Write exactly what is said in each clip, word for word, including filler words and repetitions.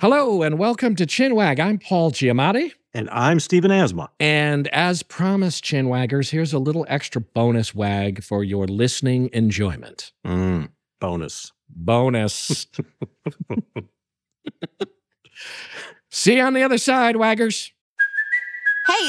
Hello and welcome to Chinwag. I'm Paul Giamatti. And I'm Stephen Asma. And as promised, Chinwaggers, here's a little extra bonus wag for your listening enjoyment. Mm, bonus. Bonus. See you on the other side, Waggers. Hey,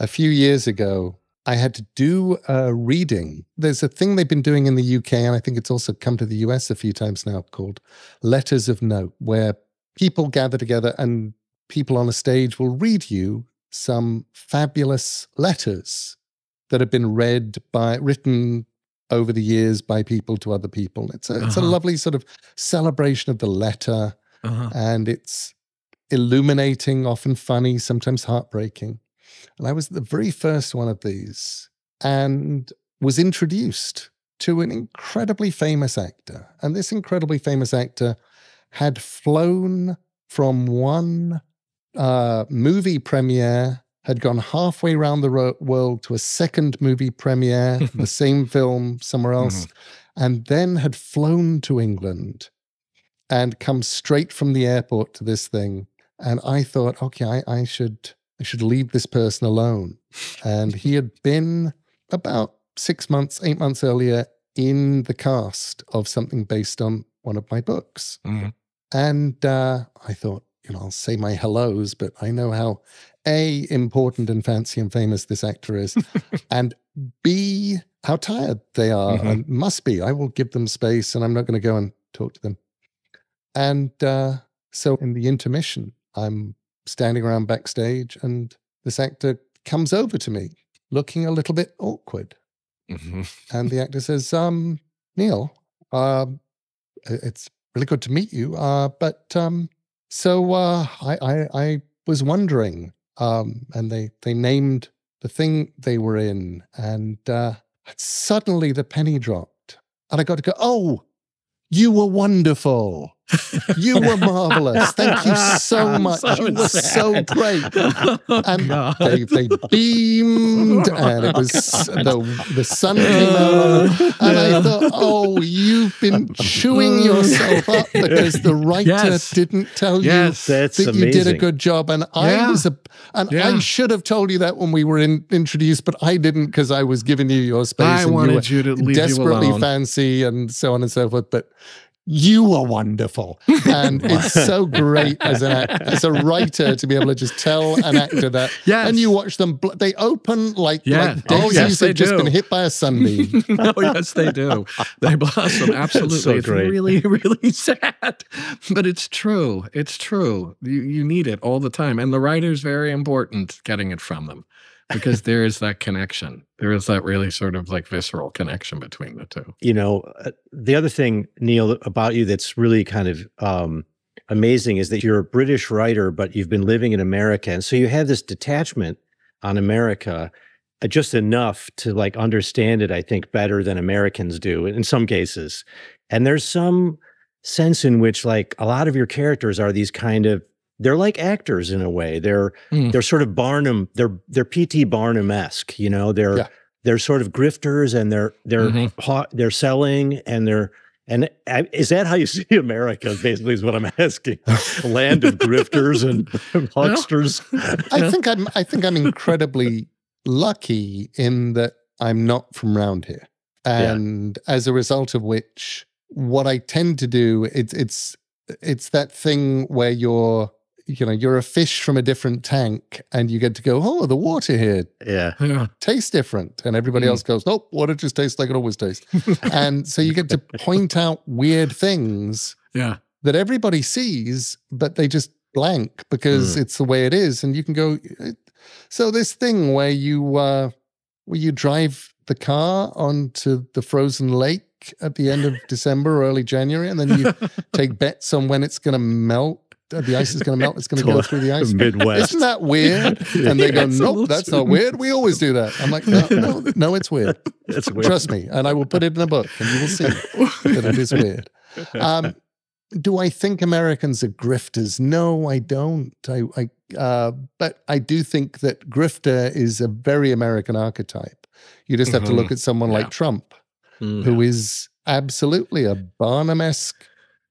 A few years ago, I had to do a reading. There's a thing they've been doing in the U K, and I think it's also come to the U S a few times now, called Letters of Note, where people gather together and people on a stage will read you some fabulous letters that have been read by, written over the years by people to other people. It's a, uh-huh. it's a lovely sort of celebration of the letter, uh-huh. and it's illuminating, often funny, sometimes heartbreaking. And I was the very first one of these and was introduced to an incredibly famous actor. And this incredibly famous actor had flown from one uh, movie premiere, had gone halfway around the ro- world to a second movie premiere, the same film somewhere else, mm-hmm. and then had flown to England and come straight from the airport to this thing. And I thought, okay, I, I should... I should leave this person alone. And he had been about six months, eight months earlier in the cast of something based on one of my books. Mm-hmm. And uh, I thought, you know, I'll say my hellos, but I know how A, important and fancy and famous this actor is, and B, how tired they are mm-hmm. and must be. I will give them space and I'm not going to go and talk to them. And uh, so in the intermission, I'm standing around backstage, and this actor comes over to me, looking a little bit awkward. Mm-hmm. And the actor says, um, Neil, uh, it's really good to meet you, uh, but um, so uh, I, I, I was wondering, um, and they, they named the thing they were in, and uh, suddenly the penny dropped, and I got to go, oh, you were wonderful. You were marvelous. Thank you so much. So you were sad. So great. And oh, they, they beamed, and it was the, the sun came out. And yeah. I thought, oh, you've been chewing yourself up because the writer yes. didn't tell yes, you that amazing. You did a good job. And I yeah. was a, and yeah. I should have told you that when we were in, introduced, but I didn't because I was giving you your space. I and wanted you, you to leave desperately you alone. Fancy and so on and so forth, but. You are wonderful. And it's so great as an act, as a writer to be able to just tell an actor that. Yes. And you watch them, bl- they open like, yeah. like daisies oh, yes, that have just been hit by a sunbeam. Oh, yes, they do. They blossom. Absolutely. So it's great. Really, really sad. But it's true. It's true. You, you need it all the time. And the writer's very important getting it from them because there is that connection. There is that really sort of like visceral connection between the two. You know, the other thing, Neil, about you that's really kind of um, amazing is that you're a British writer, but you've been living in America. And so you have this detachment on America uh, just enough to like understand it, I think, better than Americans do in some cases. And there's some sense in which like a lot of your characters are these kind of, they're like actors in a way. They're mm. they're sort of Barnum. They're they're P T Barnum-esque. You know, they're yeah. they're sort of grifters, and they're they're mm-hmm. ha- they're selling, and they're and I, is that how you see America? Basically, is what I'm asking. Land of grifters and hucksters. I think I'm I think I'm incredibly lucky in that I'm not from around here. And yeah. as a result of which, what I tend to do, it's it's it's that thing where you're, you know, you're a fish from a different tank and you get to go, oh, the water here yeah. yeah. tastes different. And everybody mm. else goes, nope, water just tastes like it always tastes. And so you get to point out weird things yeah. that everybody sees, but they just blank because mm. it's the way it is. And you can go, so this thing where you, uh, where you drive the car onto the frozen lake at the end of December, early January, and then you take bets on when it's going to melt. The ice is going to melt. It's going to go through the ice. Midwest. Isn't that weird? Yeah. And they go, nope, that's not weird. We always do that. I'm like, no, no, no, it's weird. It's weird. Trust me. And I will put it in a book and you will see that it is weird. Um, do I think Americans are grifters? No, I don't. I, I uh, but I do think that grifter is a very American archetype. You just have mm-hmm. to look at someone yeah. like Trump, mm-hmm. who is absolutely a Barnum-esque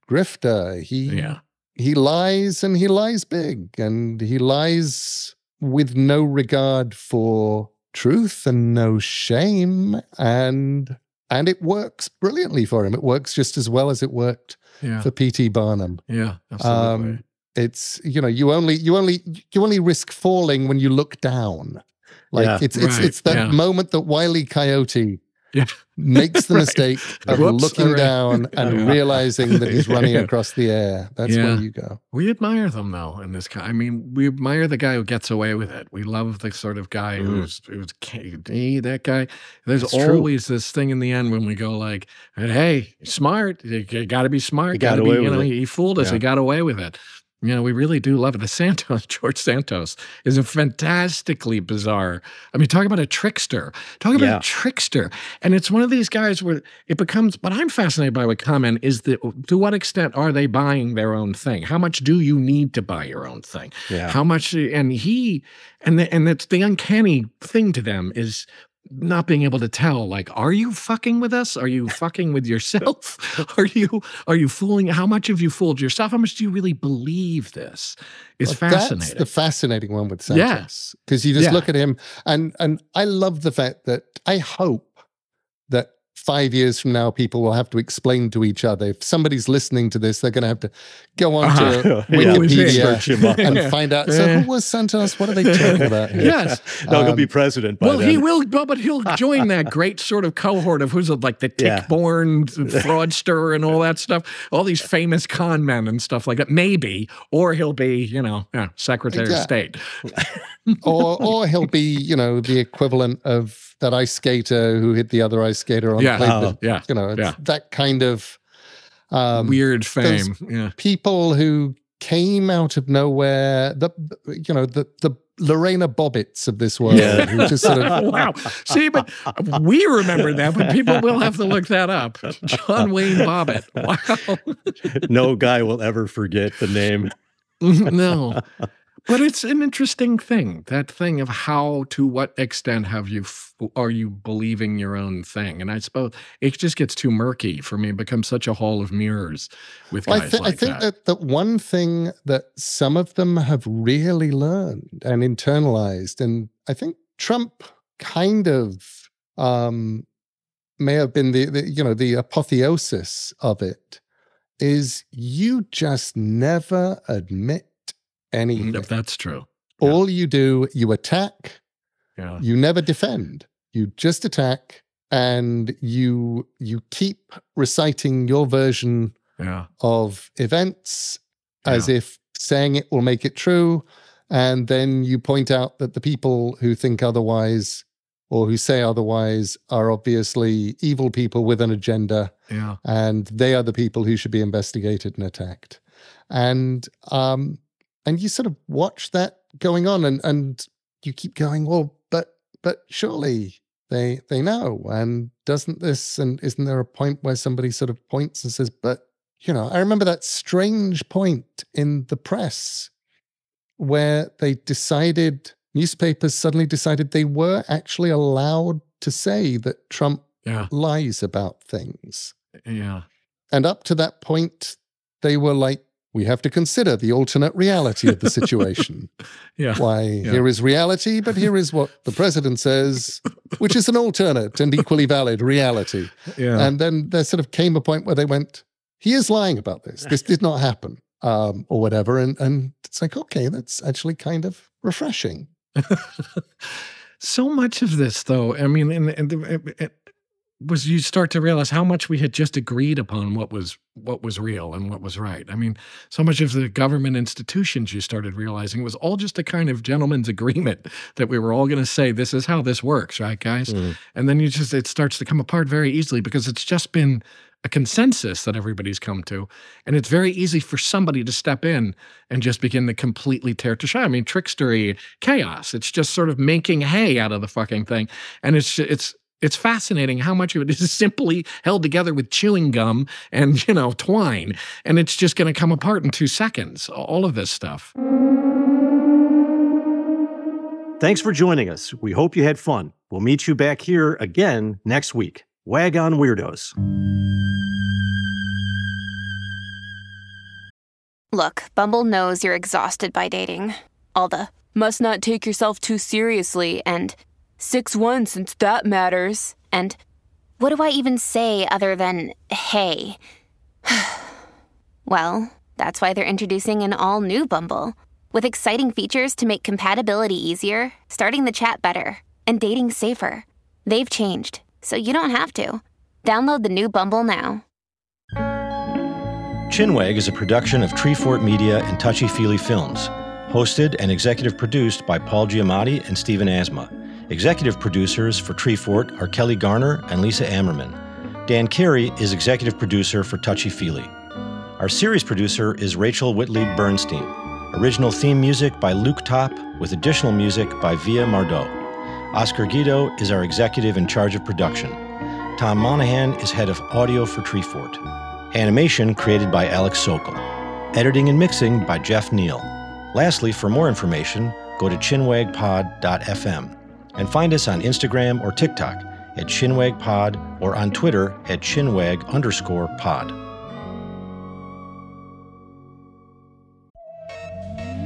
grifter. He... Yeah. He lies, and he lies big, and he lies with no regard for truth and no shame, and and it works brilliantly for him. It works just as well as it worked yeah. for P T Barnum. Yeah, absolutely. Um, it's, you know, you only you only you only risk falling when you look down. Like yeah, it's it's right, it's that yeah. moment that Wiley Coyote yeah. makes the right. mistake of Whoops, looking right. down and realizing that he's running yeah. across the air. That's yeah. where you go. We admire them, though, in this guy. I mean, we admire the guy who gets away with it. We love the sort of guy mm. who's, who's hey, that guy. There's it's always true. This thing in the end when we go like, hey, smart. You got to be smart. You got away be, with you know, it. He fooled us. Yeah. He got away with it. You know, we really do love it. The Santos, George Santos, is a fantastically bizarre. I mean, talk about a trickster. Talk about yeah. a trickster. And it's one of these guys where it becomes, what I'm fascinated by with Common is that to what extent are they buying their own thing? How much do you need to buy your own thing? Yeah. How much, and he, and the, and that's the uncanny thing to them is not being able to tell, like, are you fucking with us? Are you fucking with yourself? Are you are you fooling? How much have you fooled yourself? How much do you really believe this? It's well, fascinating. That's the fascinating one with Santos. Because yeah. you just yeah. look at him, and and I love the fact that I hope that five years from now, people will have to explain to each other. If somebody's listening to this, they're going to have to go on uh-huh. to Wikipedia yeah. and find out. So who was Santos? What are they talking about here? Yes. No, um, he'll be president by well, then. He will, but he'll join that great sort of cohort of who's like the tick-born yeah. fraudster and all that stuff. All these famous con men and stuff like that. Maybe. Or he'll be, you know, yeah, Secretary exactly. of State. or, or he'll be, you know, the equivalent of that ice skater who hit the other ice skater on yeah, the plate. Oh, yeah, you know, it's yeah. that kind of um, weird fame. Yeah. People who came out of nowhere. The you know the the Lorena Bobbitts of this world. Yeah. Who just sort of wow. See, but we remember that, but people will have to look that up. John Wayne Bobbitt. Wow. No guy will ever forget the name. No. But it's an interesting thing, that thing of how, to what extent have you, f- are you believing your own thing? And I suppose it just gets too murky for me. It becomes such a hall of mirrors with guys well, I th- like that. I think that. that that one thing that some of them have really learned and internalized, and I think Trump kind of um, may have been the, the, you know, the apotheosis of it, is you just never admit anything. If that's true. Yeah. All you do, you attack. Yeah. You never defend. You just attack, and you you keep reciting your version yeah. of events yeah. as if saying it will make it true, and then you point out that the people who think otherwise or who say otherwise are obviously evil people with an agenda, yeah. and they are the people who should be investigated and attacked. And um And you sort of watch that going on, and, and you keep going, well, but but surely they they know. And doesn't this, and isn't there a point where somebody sort of points and says, but, you know, I remember that strange point in the press where they decided, newspapers suddenly decided they were actually allowed to say that Trump yeah. lies about things. Yeah. And up to that point, they were like, we have to consider the alternate reality of the situation. yeah. Why, yeah. here is reality, but here is what the president says, which is an alternate and equally valid reality. Yeah. And then there sort of came a point where they went, he is lying about this. This did not happen, um, or whatever. And, and it's like, okay, that's actually kind of refreshing. So much of this, though, I mean, and, and, and, and was you start to realize how much we had just agreed upon what was what was real and what was right. I mean, so much of the government institutions you started realizing was all just a kind of gentleman's agreement that we were all going to say, this is how this works, right, guys? Mm. And then you just, it starts to come apart very easily because it's just been a consensus that everybody's come to. And it's very easy for somebody to step in and just begin to completely tear to shine. I mean, trickstery, chaos. It's just sort of making hay out of the fucking thing. And it's it's, It's fascinating how much of it is simply held together with chewing gum and, you know, twine. And it's just going to come apart in two seconds, all of this stuff. Thanks for joining us. We hope you had fun. We'll meet you back here again next week. Wag on, weirdos. Look, Bumble knows you're exhausted by dating. All the must not take yourself too seriously and six one since that matters. And what do I even say other than, hey? Well, that's why they're introducing an all-new Bumble. With exciting features to make compatibility easier, starting the chat better, and dating safer. They've changed, so you don't have to. Download the new Bumble now. Chinwag is a production of Treefort Media and Touchy Feely Films. Hosted and executive produced by Paul Giamatti and Stephen Asma. Executive producers for Treefort are Kelly Garner and Lisa Ammerman. Dan Carey is executive producer for Touchy Feely. Our series producer is Rachel Whitley Bernstein. Original theme music by Luke Topp, with additional music by Via Mardot. Oscar Guido is our executive in charge of production. Tom Monahan is head of audio for Treefort. Animation created by Alex Sokol. Editing and mixing by Jeff Neal. Lastly, for more information, go to chinwag pod dot f m. And find us on Instagram or TikTok at ChinwagPod or on Twitter at Chinwag underscore pod.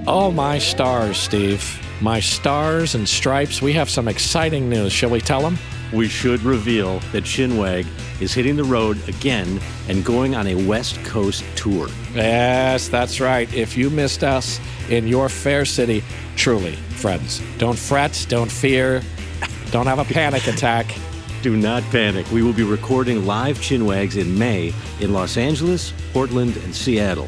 Oh, my stars, Steve. My stars and stripes. We have some exciting news. Shall we tell them? We should reveal that Chinwag is hitting the road again and going on a West Coast tour. Yes, that's right. If you missed us in your fair city, truly, friends, don't fret, don't fear, don't have a panic attack. Do not panic. We will be recording live Chinwags in May in Los Angeles, Portland, and Seattle.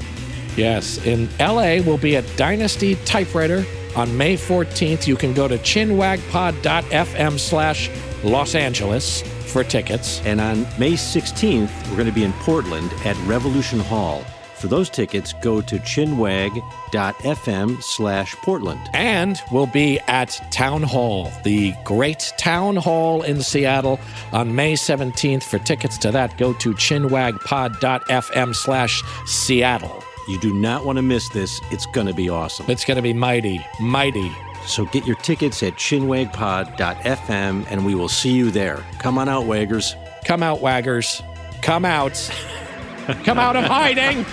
Yes, in L A we'll be at Dynasty Typewriter on May fourteenth. You can go to chinwagpod.fm slash Los Angeles for tickets. And on May sixteenth, we're going to be in Portland at Revolution Hall. For those tickets, go to chinwag.fm slash Portland. And we'll be at Town Hall, the great Town Hall in Seattle on May seventeenth. For tickets to that, go to chinwagpod.fm slash Seattle. You do not want to miss this. It's going to be awesome. It's going to be mighty, mighty. So get your tickets at chinwagpod dot f m, and we will see you there. Come on out, Waggers. Come out, Waggers. Come out. Come out of hiding!